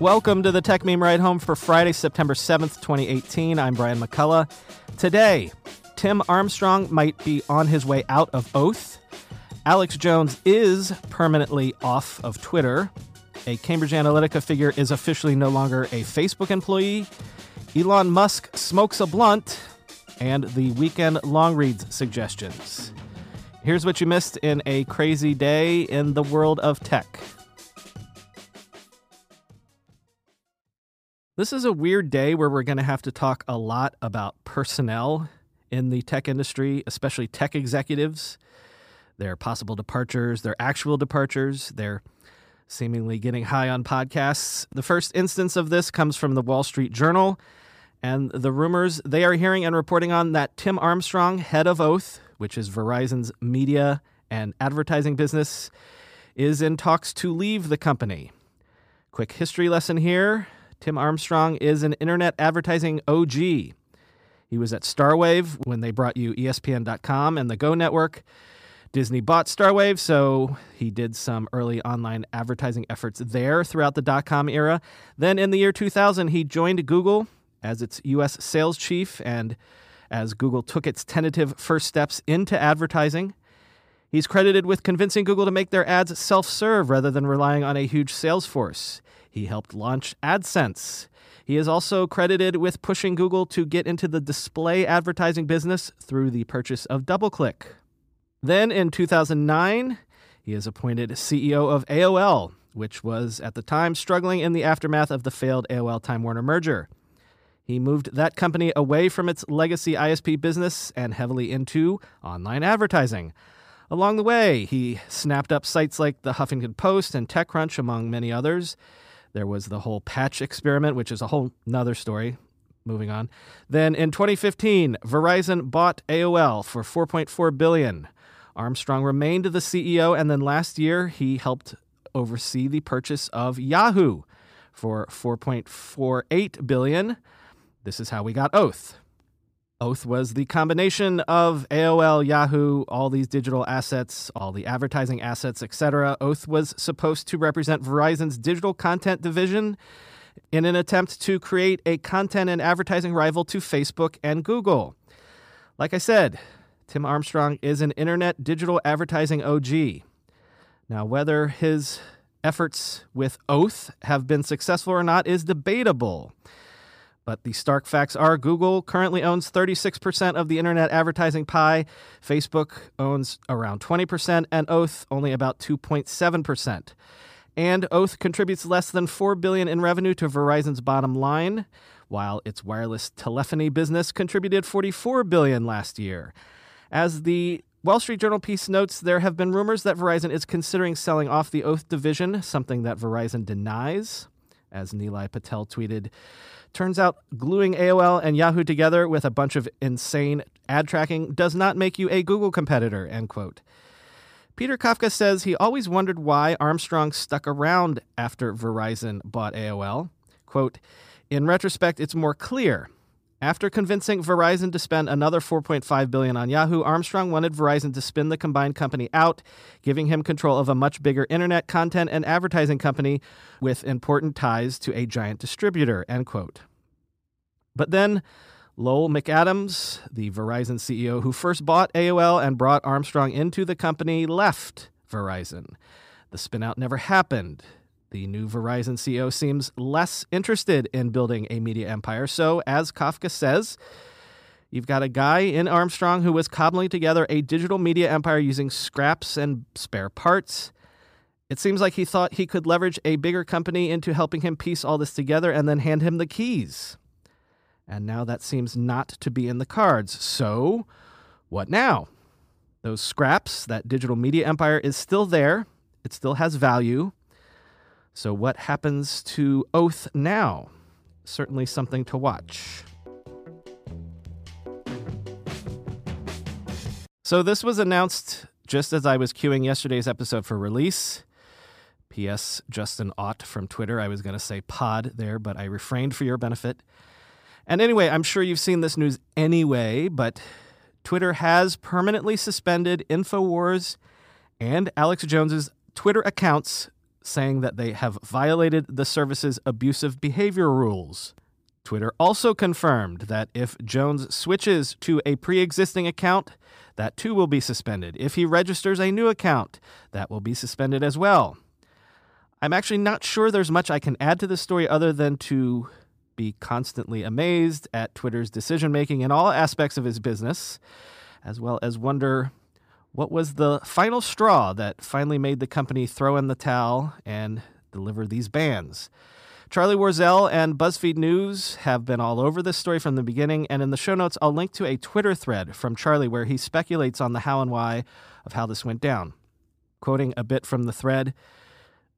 Welcome to the Tech Meme Ride Home for Friday, September 7th, 2018. I'm Brian McCullough. Today, Tim Armstrong might be on his way out of Oath. Alex Jones is permanently off of Twitter. A Cambridge Analytica figure is officially no longer a Facebook employee. Elon Musk smokes a blunt. And the weekend long reads suggestions. Here's what you missed in a crazy day in the world of tech. This is a weird day where we're going to have to talk a lot about personnel in the tech industry, especially tech executives, their possible departures, their actual departures, their seemingly getting high on podcasts. The first instance of this comes from the Wall Street Journal and the rumors they are hearing and reporting on that Tim Armstrong, head of Oath, which is Verizon's media and advertising business, is in talks to leave the company. Quick history lesson here. Tim Armstrong is an internet advertising OG. He was at Starwave when they brought you ESPN.com and the Go Network. Disney bought Starwave, so he did some early online advertising efforts there throughout the dot-com era. Then in the year 2000, he joined Google as its U.S. sales chief, and as Google took its tentative first steps into advertising, he's credited with convincing Google to make their ads self-serve rather than relying on a huge sales force. He helped launch AdSense. He is also credited with pushing Google to get into the display advertising business through the purchase of DoubleClick. Then in 2009, he is appointed CEO of AOL, which was at the time struggling in the aftermath of the failed AOL-Time Warner merger. He moved that company away from its legacy ISP business and heavily into online advertising. Along the way, he snapped up sites like the Huffington Post and TechCrunch, among many others. There was the whole patch experiment, which is a whole nother story. Moving on. Then in 2015, Verizon bought AOL for $4.4 billion. Armstrong remained the CEO, and then last year he helped oversee the purchase of Yahoo for $4.48 billion. This is how we got Oath. Oath was the combination of AOL, Yahoo, all these digital assets, all the advertising assets, etc. Oath was supposed to represent Verizon's digital content division in an attempt to create a content and advertising rival to Facebook and Google. Like I said, Tim Armstrong is an internet digital advertising OG. Now, whether his efforts with Oath have been successful or not is debatable. But the stark facts are Google currently owns 36% of the internet advertising pie, Facebook owns around 20%, and Oath only about 2.7%. And Oath contributes less than $4 billion in revenue to Verizon's bottom line, while its wireless telephony business contributed $44 billion last year. As the Wall Street Journal piece notes, there have been rumors that Verizon is considering selling off the Oath division, something that Verizon denies. As Nilay Patel tweeted, turns out gluing AOL and Yahoo together with a bunch of insane ad tracking does not make you a Google competitor, end quote. Peter Kafka says he always wondered why Armstrong stuck around after Verizon bought AOL. Quote, in retrospect, it's more clear. After convincing Verizon to spend another $4.5 billion on Yahoo, Armstrong wanted Verizon to spin the combined company out, giving him control of a much bigger internet content and advertising company with important ties to a giant distributor, end quote. But then Lowell McAdams, the Verizon CEO who first bought AOL and brought Armstrong into the company, left Verizon. The spinout never happened. The new Verizon CEO seems less interested in building a media empire. So, as Kafka says, you've got a guy in Armstrong who was cobbling together a digital media empire using scraps and spare parts. It seems like he thought he could leverage a bigger company into helping him piece all this together and then hand him the keys. And now that seems not to be in the cards. So, what now? Those scraps, that digital media empire, is still there. It still has value. So what happens to Oath now? Certainly something to watch. So this was announced just as I was queuing yesterday's episode for release. P.S. Justin Ott from Twitter. I was going to say pod there, but I refrained for your benefit. And anyway, I'm sure you've seen this news anyway, but Twitter has permanently suspended InfoWars and Alex Jones's Twitter accounts, saying that they have violated the service's abusive behavior rules. Twitter also confirmed that if Jones switches to a pre-existing account, that too will be suspended. If he registers a new account, that will be suspended as well. I'm actually not sure there's much I can add to this story other than to be constantly amazed at Twitter's decision-making in all aspects of his business, as well as wonder what was the final straw that finally made the company throw in the towel and deliver these bans. Charlie Warzel and BuzzFeed News have been all over this story from the beginning, and in the show notes, I'll link to a Twitter thread from Charlie where he speculates on the how and why of how this went down. Quoting a bit from the thread,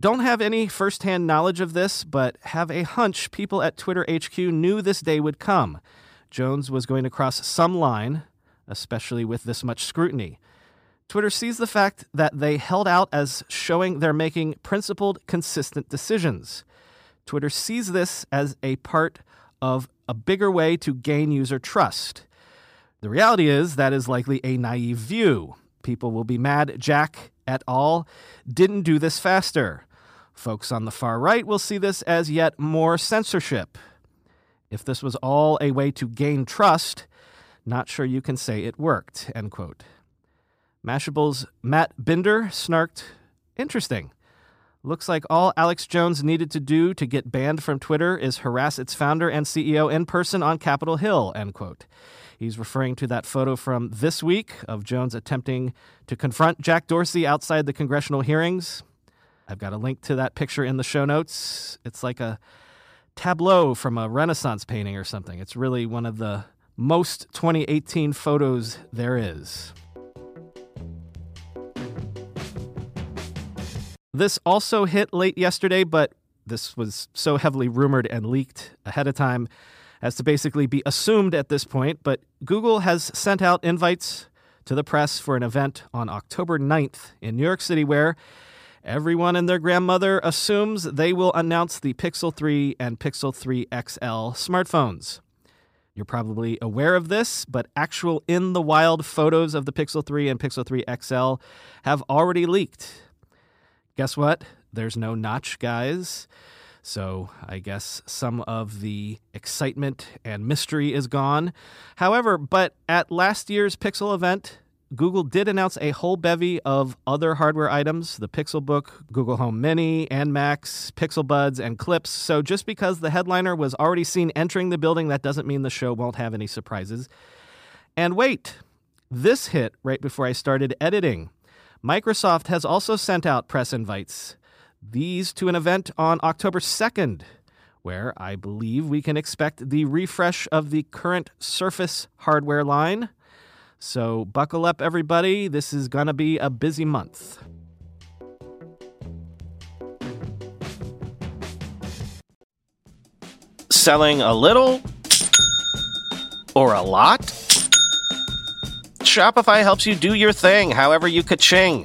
"Don't have any firsthand knowledge of this, but have a hunch people at Twitter HQ knew this day would come. Jones was going to cross some line, especially with this much scrutiny. Twitter sees the fact that they held out as showing they're making principled, consistent decisions. Twitter sees this as a part of a bigger way to gain user trust. The reality is that is likely a naive view. People will be mad Jack et al. Didn't do this faster. Folks on the far right will see this as yet more censorship. If this was all a way to gain trust, not sure you can say it worked," end quote. Mashable's Matt Binder snarked, "Interesting. Looks like all Alex Jones needed to do to get banned from Twitter is harass its founder and CEO in person on Capitol Hill," end quote. He's referring to that photo from this week of Jones attempting to confront Jack Dorsey outside the congressional hearings. I've got a link to that picture in the show notes. It's like a tableau from a Renaissance painting or something. It's really one of the most 2018 photos there is. This also hit late yesterday, but this was so heavily rumored and leaked ahead of time as to basically be assumed at this point. But Google has sent out invites to the press for an event on October 9th in New York City where everyone and their grandmother assumes they will announce the Pixel 3 and Pixel 3 XL smartphones. You're probably aware of this, but actual in-the-wild photos of the Pixel 3 and Pixel 3 XL have already leaked. Guess what? There's no notch, guys. So I guess some of the excitement and mystery is gone. However, but at last year's Pixel event, Google did announce a whole bevy of other hardware items, the Pixel Book, Google Home Mini and Max, Pixel Buds, and Clips. So just because the headliner was already seen entering the building, that doesn't mean the show won't have any surprises. And wait, this hit right before I started editing. Microsoft has also sent out press invites, these to an event on October 2nd, where I believe we can expect the refresh of the current Surface hardware line. So buckle up, everybody. This is going to be a busy month. Selling a little or a lot? Shopify helps you do your thing, however you ka-ching.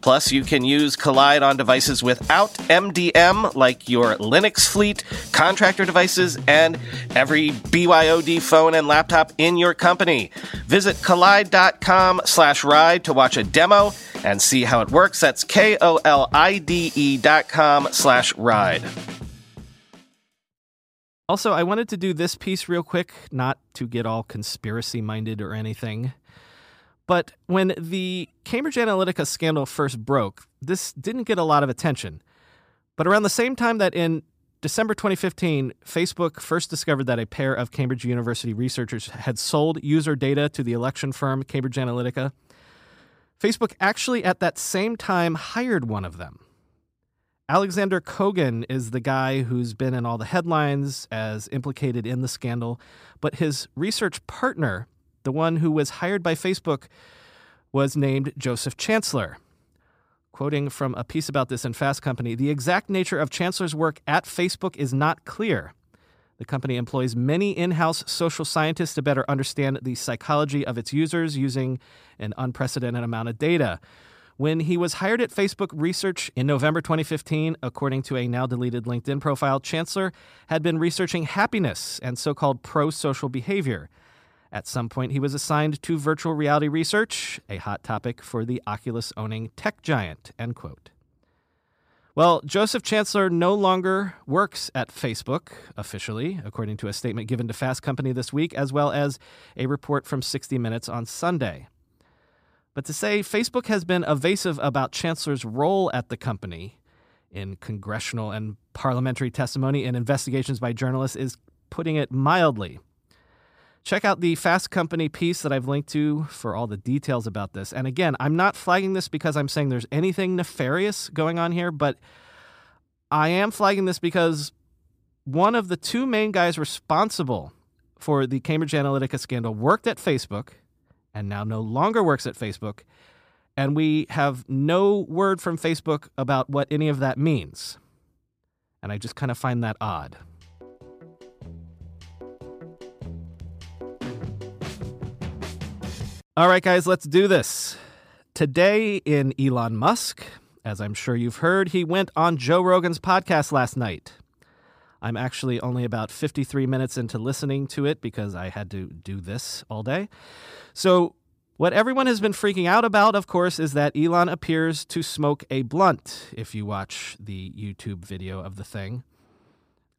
Plus, you can use Collide on devices without MDM, like your Linux fleet, contractor devices, and every BYOD phone and laptop in your company. Visit collide.com/ride to watch a demo and see how it works. That's KOLIDE.com/ride. Also, I wanted to do this piece real quick, not to get all conspiracy-minded or anything. But when the Cambridge Analytica scandal first broke, this didn't get a lot of attention. But around the same time that in December 2015, Facebook first discovered that a pair of Cambridge University researchers had sold user data to the election firm Cambridge Analytica, Facebook actually at that same time hired one of them. Alexander Kogan is the guy who's been in all the headlines as implicated in the scandal, but his research partner, the one who was hired by Facebook, was named Joseph Chancellor. Quoting from a piece about this in Fast Company, "The exact nature of Chancellor's work at Facebook is not clear. The company employs many in-house social scientists to better understand the psychology of its users using an unprecedented amount of data. When he was hired at Facebook Research in November 2015, according to a now-deleted LinkedIn profile, Chancellor had been researching happiness and so-called pro-social behavior. At some point, he was assigned to virtual reality research, a hot topic for the Oculus-owning tech giant," end quote. Well, Joseph Chancellor no longer works at Facebook, officially, according to a statement given to Fast Company this week, as well as a report from 60 Minutes on Sunday. But to say Facebook has been evasive about Chancellor's role at the company in congressional and parliamentary testimony and investigations by journalists is putting it mildly. Check out the Fast Company piece that I've linked to for all the details about this. And again, I'm not flagging this because I'm saying there's anything nefarious going on here, but I am flagging this because one of the two main guys responsible for the Cambridge Analytica scandal worked at Facebook and now no longer works at Facebook, and we have no word from Facebook about what any of that means. And I just kind of find that odd. All right, guys, let's do this. Today in Elon Musk, as I'm sure you've heard, he went on Joe Rogan's podcast last night. I'm actually only about 53 minutes into listening to it because I had to do this all day. So what everyone has been freaking out about, of course, is that Elon appears to smoke a blunt if you watch the YouTube video of the thing.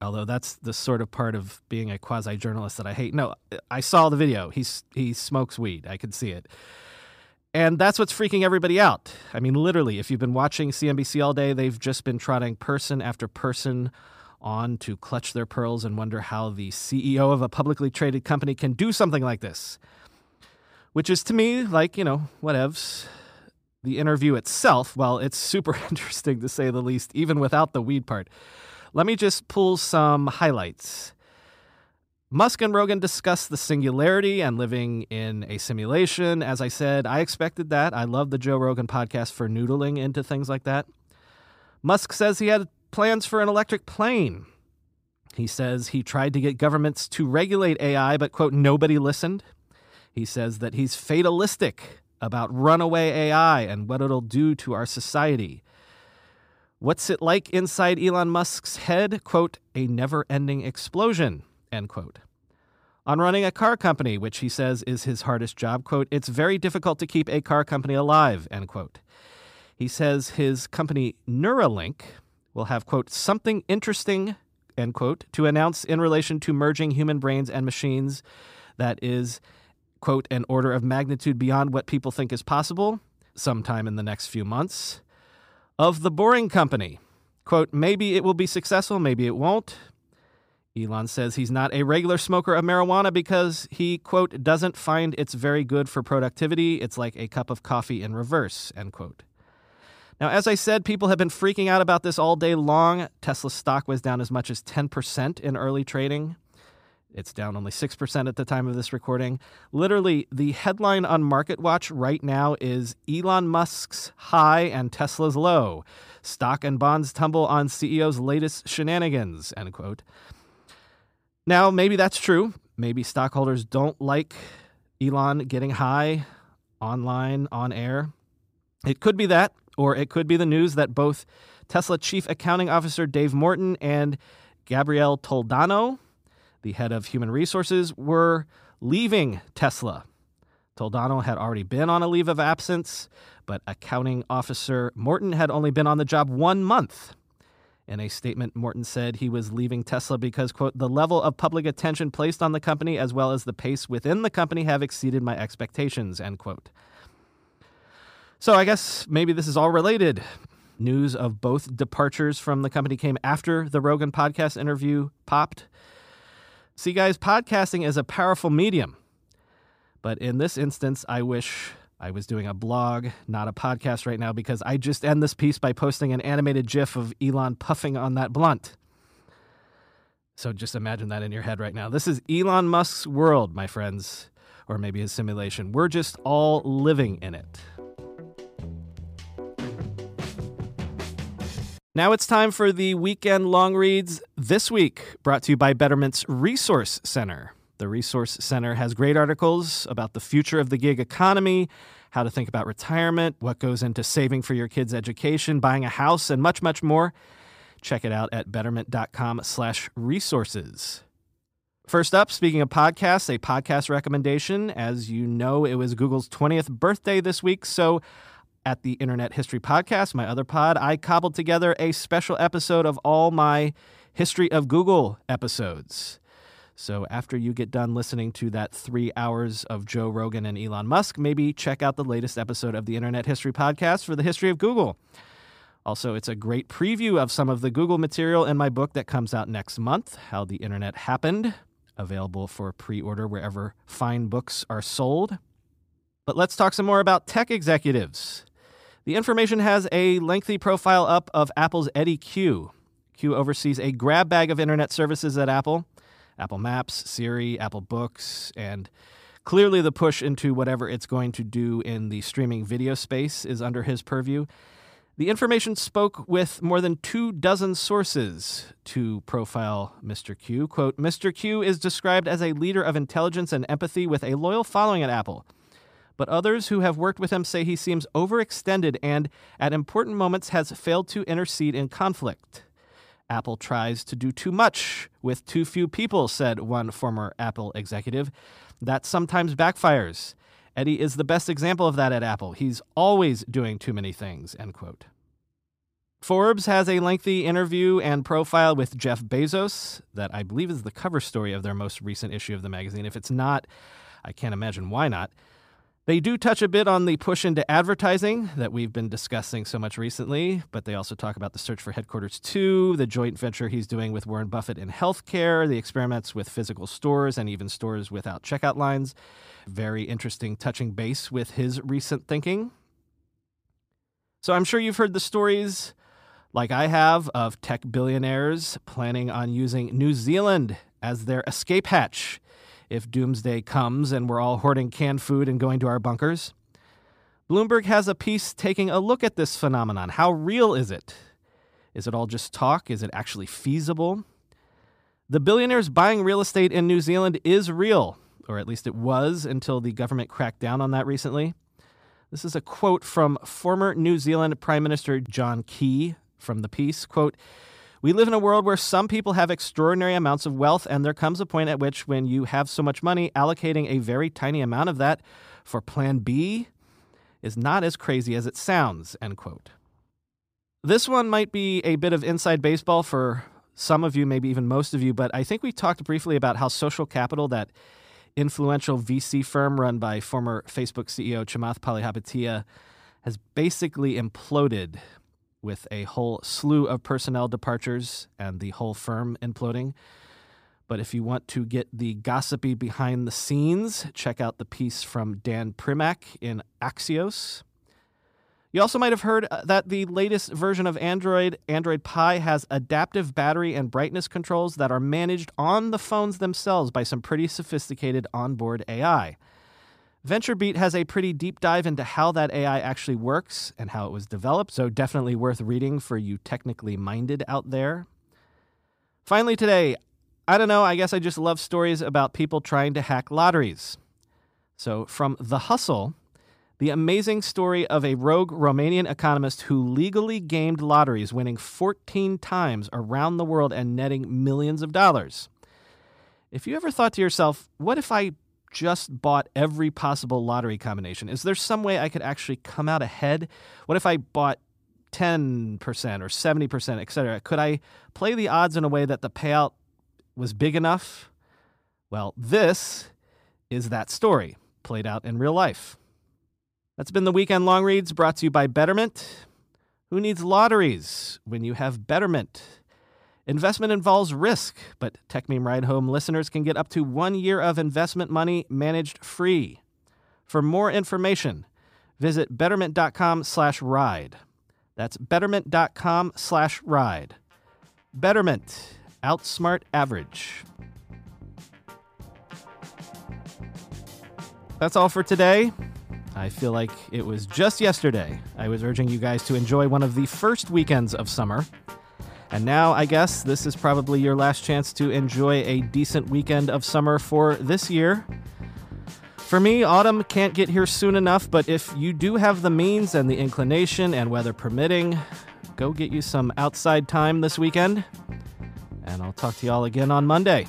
Although that's the sort of part of being a quasi-journalist that I hate. No, I saw the video. He smokes weed. I could see it. And that's what's freaking everybody out. I mean, literally, if you've been watching CNBC all day, they've just been trotting person after person on to clutch their pearls and wonder how the CEO of a publicly traded company can do something like this. Which is, to me, like, you know, whatevs. The interview itself, well, it's super interesting to say the least, even without the weed part. Let me just pull some highlights. Musk and Rogan discuss the singularity and living in a simulation. As I said, I expected that. I love the Joe Rogan podcast for noodling into things like that. Musk says he had plans for an electric plane. He says he tried to get governments to regulate AI, but, quote, nobody listened. He says that he's fatalistic about runaway AI and what it'll do to our society. What's it like inside Elon Musk's head? Quote, a never-ending explosion, end quote. on running a car company, which he says is his hardest job. Quote, it's very difficult to keep a car company alive, end quote. He says his company Neuralink will have, quote, something interesting, end quote, to announce in relation to merging human brains and machines that is, quote, an order of magnitude beyond what people think is possible sometime in the next few months. Of the Boring Company, quote, maybe it will be successful, maybe it won't. Elon says he's not a regular smoker of marijuana because he, quote, doesn't find it's very good for productivity. It's like a cup of coffee in reverse, end quote. Now, as I said, people have been freaking out about this all day long. Tesla's stock was down as much as 10% in early trading. It's down only 6% at the time of this recording. Literally, the headline on MarketWatch right now is Elon Musk's high and Tesla's low. Stock and bonds tumble on CEO's latest shenanigans, end quote. Now, maybe that's true. Maybe stockholders don't like Elon getting high online, on air. It could be that, or it could be the news that both Tesla Chief Accounting Officer Dave Morton and Gabrielle Toldano, the head of human resources, were leaving Tesla. Toldano had already been on a leave of absence, but accounting officer Morton had only been on the job 1 month. In a statement, Morton said he was leaving Tesla because, quote, the level of public attention placed on the company as well as the pace within the company have exceeded my expectations, end quote. So I guess maybe this is all related. News of both departures from the company came after the Rogan podcast interview popped. See, guys, podcasting is a powerful medium. But in this instance, I wish I was doing a blog, not a podcast right now, because I just end this piece by posting an animated GIF of Elon puffing on that blunt. So just imagine that in your head right now. This is Elon Musk's world, my friends, or maybe his simulation. We're just all living in it. Now it's time for the weekend long reads this week, brought to you by Betterment's Resource Center. The Resource Center has great articles about the future of the gig economy, how to think about retirement, what goes into saving for your kids' education, buying a house, and much, much more. Check it out at betterment.com/resources. First up, speaking of podcasts, a podcast recommendation. As you know, it was Google's 20th birthday this week, so at the Internet History Podcast, my other pod, I cobbled together a special episode of all my History of Google episodes. So after you get done listening to that 3 hours of Joe Rogan and Elon Musk, maybe check out the latest episode of the Internet History Podcast for the history of Google. Also, it's a great preview of some of the Google material in my book that comes out next month, How the Internet Happened, available for pre-order wherever fine books are sold. But let's talk some more about tech executives. The Information has a lengthy profile up of Apple's Eddie Q. Q oversees a grab bag of internet services at Apple, Apple Maps, Siri, Apple Books, and clearly the push into whatever it's going to do in the streaming video space is under his purview. The Information spoke with more than 24 sources to profile Mr. Q. Quote, Mr. Q is described as a leader of intelligence and empathy with a loyal following at Apple. But others who have worked with him say he seems overextended and, at important moments, has failed to intercede in conflict. Apple tries to do too much with too few people, said one former Apple executive. That sometimes backfires. Eddie is the best example of that at Apple. He's always doing too many things, end quote. Forbes has a lengthy interview and profile with Jeff Bezos that I believe is the cover story of their most recent issue of the magazine. If it's not, I can't imagine why not. They do touch a bit on the push into advertising that we've been discussing so much recently, but they also talk about the search for headquarters too, the joint venture he's doing with Warren Buffett in healthcare, the experiments with physical stores and even stores without checkout lines. Very interesting touching base with his recent thinking. So I'm sure you've heard the stories, like I have, of tech billionaires planning on using New Zealand as their escape hatch if doomsday comes and we're all hoarding canned food and going to our bunkers. Bloomberg has a piece taking a look at this phenomenon. How real is it? Is it all just talk? Is it actually feasible? The billionaires buying real estate in New Zealand is real, or at least it was until the government cracked down on that recently. This is a quote from former New Zealand Prime Minister John Key from the piece. Quote, We live in a world where some people have extraordinary amounts of wealth, and there comes a point at which when you have so much money, allocating a very tiny amount of that for Plan B is not as crazy as it sounds, end quote. This one might be a bit of inside baseball for some of you, maybe even most of you, but I think we talked briefly about how Social Capital, that influential VC firm run by former Facebook CEO Chamath Palihapitiya, has basically imploded with a whole slew of personnel departures and the whole firm imploding. But if you want to get the gossipy behind the scenes, check out the piece from Dan Primack in Axios. You also might have heard that the latest version of Android, Android Pie, has adaptive battery and brightness controls that are managed on the phones themselves by some pretty sophisticated onboard AI. VentureBeat has a pretty deep dive into how that AI actually works and how it was developed, so definitely worth reading for you technically minded out there. Finally today, I don't know, I guess I just love stories about people trying to hack lotteries. So from The Hustle, the amazing story of a rogue Romanian economist who legally gamed lotteries, winning 14 times around the world and netting millions of dollars. If you ever thought to yourself, what if I just bought every possible lottery combination? Is there some way I could actually come out ahead? What if I bought 10% or 70%, etc.? Could I play the odds in a way that the payout was big enough? Well, this is that story played out in real life. That's been the Weekend Long Reads, brought to you by Betterment. Who needs lotteries when you have Betterment? Investment involves risk, but Tech Meme Ride Home listeners can get up to 1 year of investment money managed free. For more information, visit Betterment.com/ride. That's Betterment.com/ride. Betterment. Outsmart average. That's all for today. I feel like it was just yesterday I was urging you guys to enjoy one of the first weekends of summer. And now, I guess, this is probably your last chance to enjoy a decent weekend of summer for this year. For me, autumn can't get here soon enough, but if you do have the means and the inclination and weather permitting, go get you some outside time this weekend. And I'll talk to y'all again on Monday.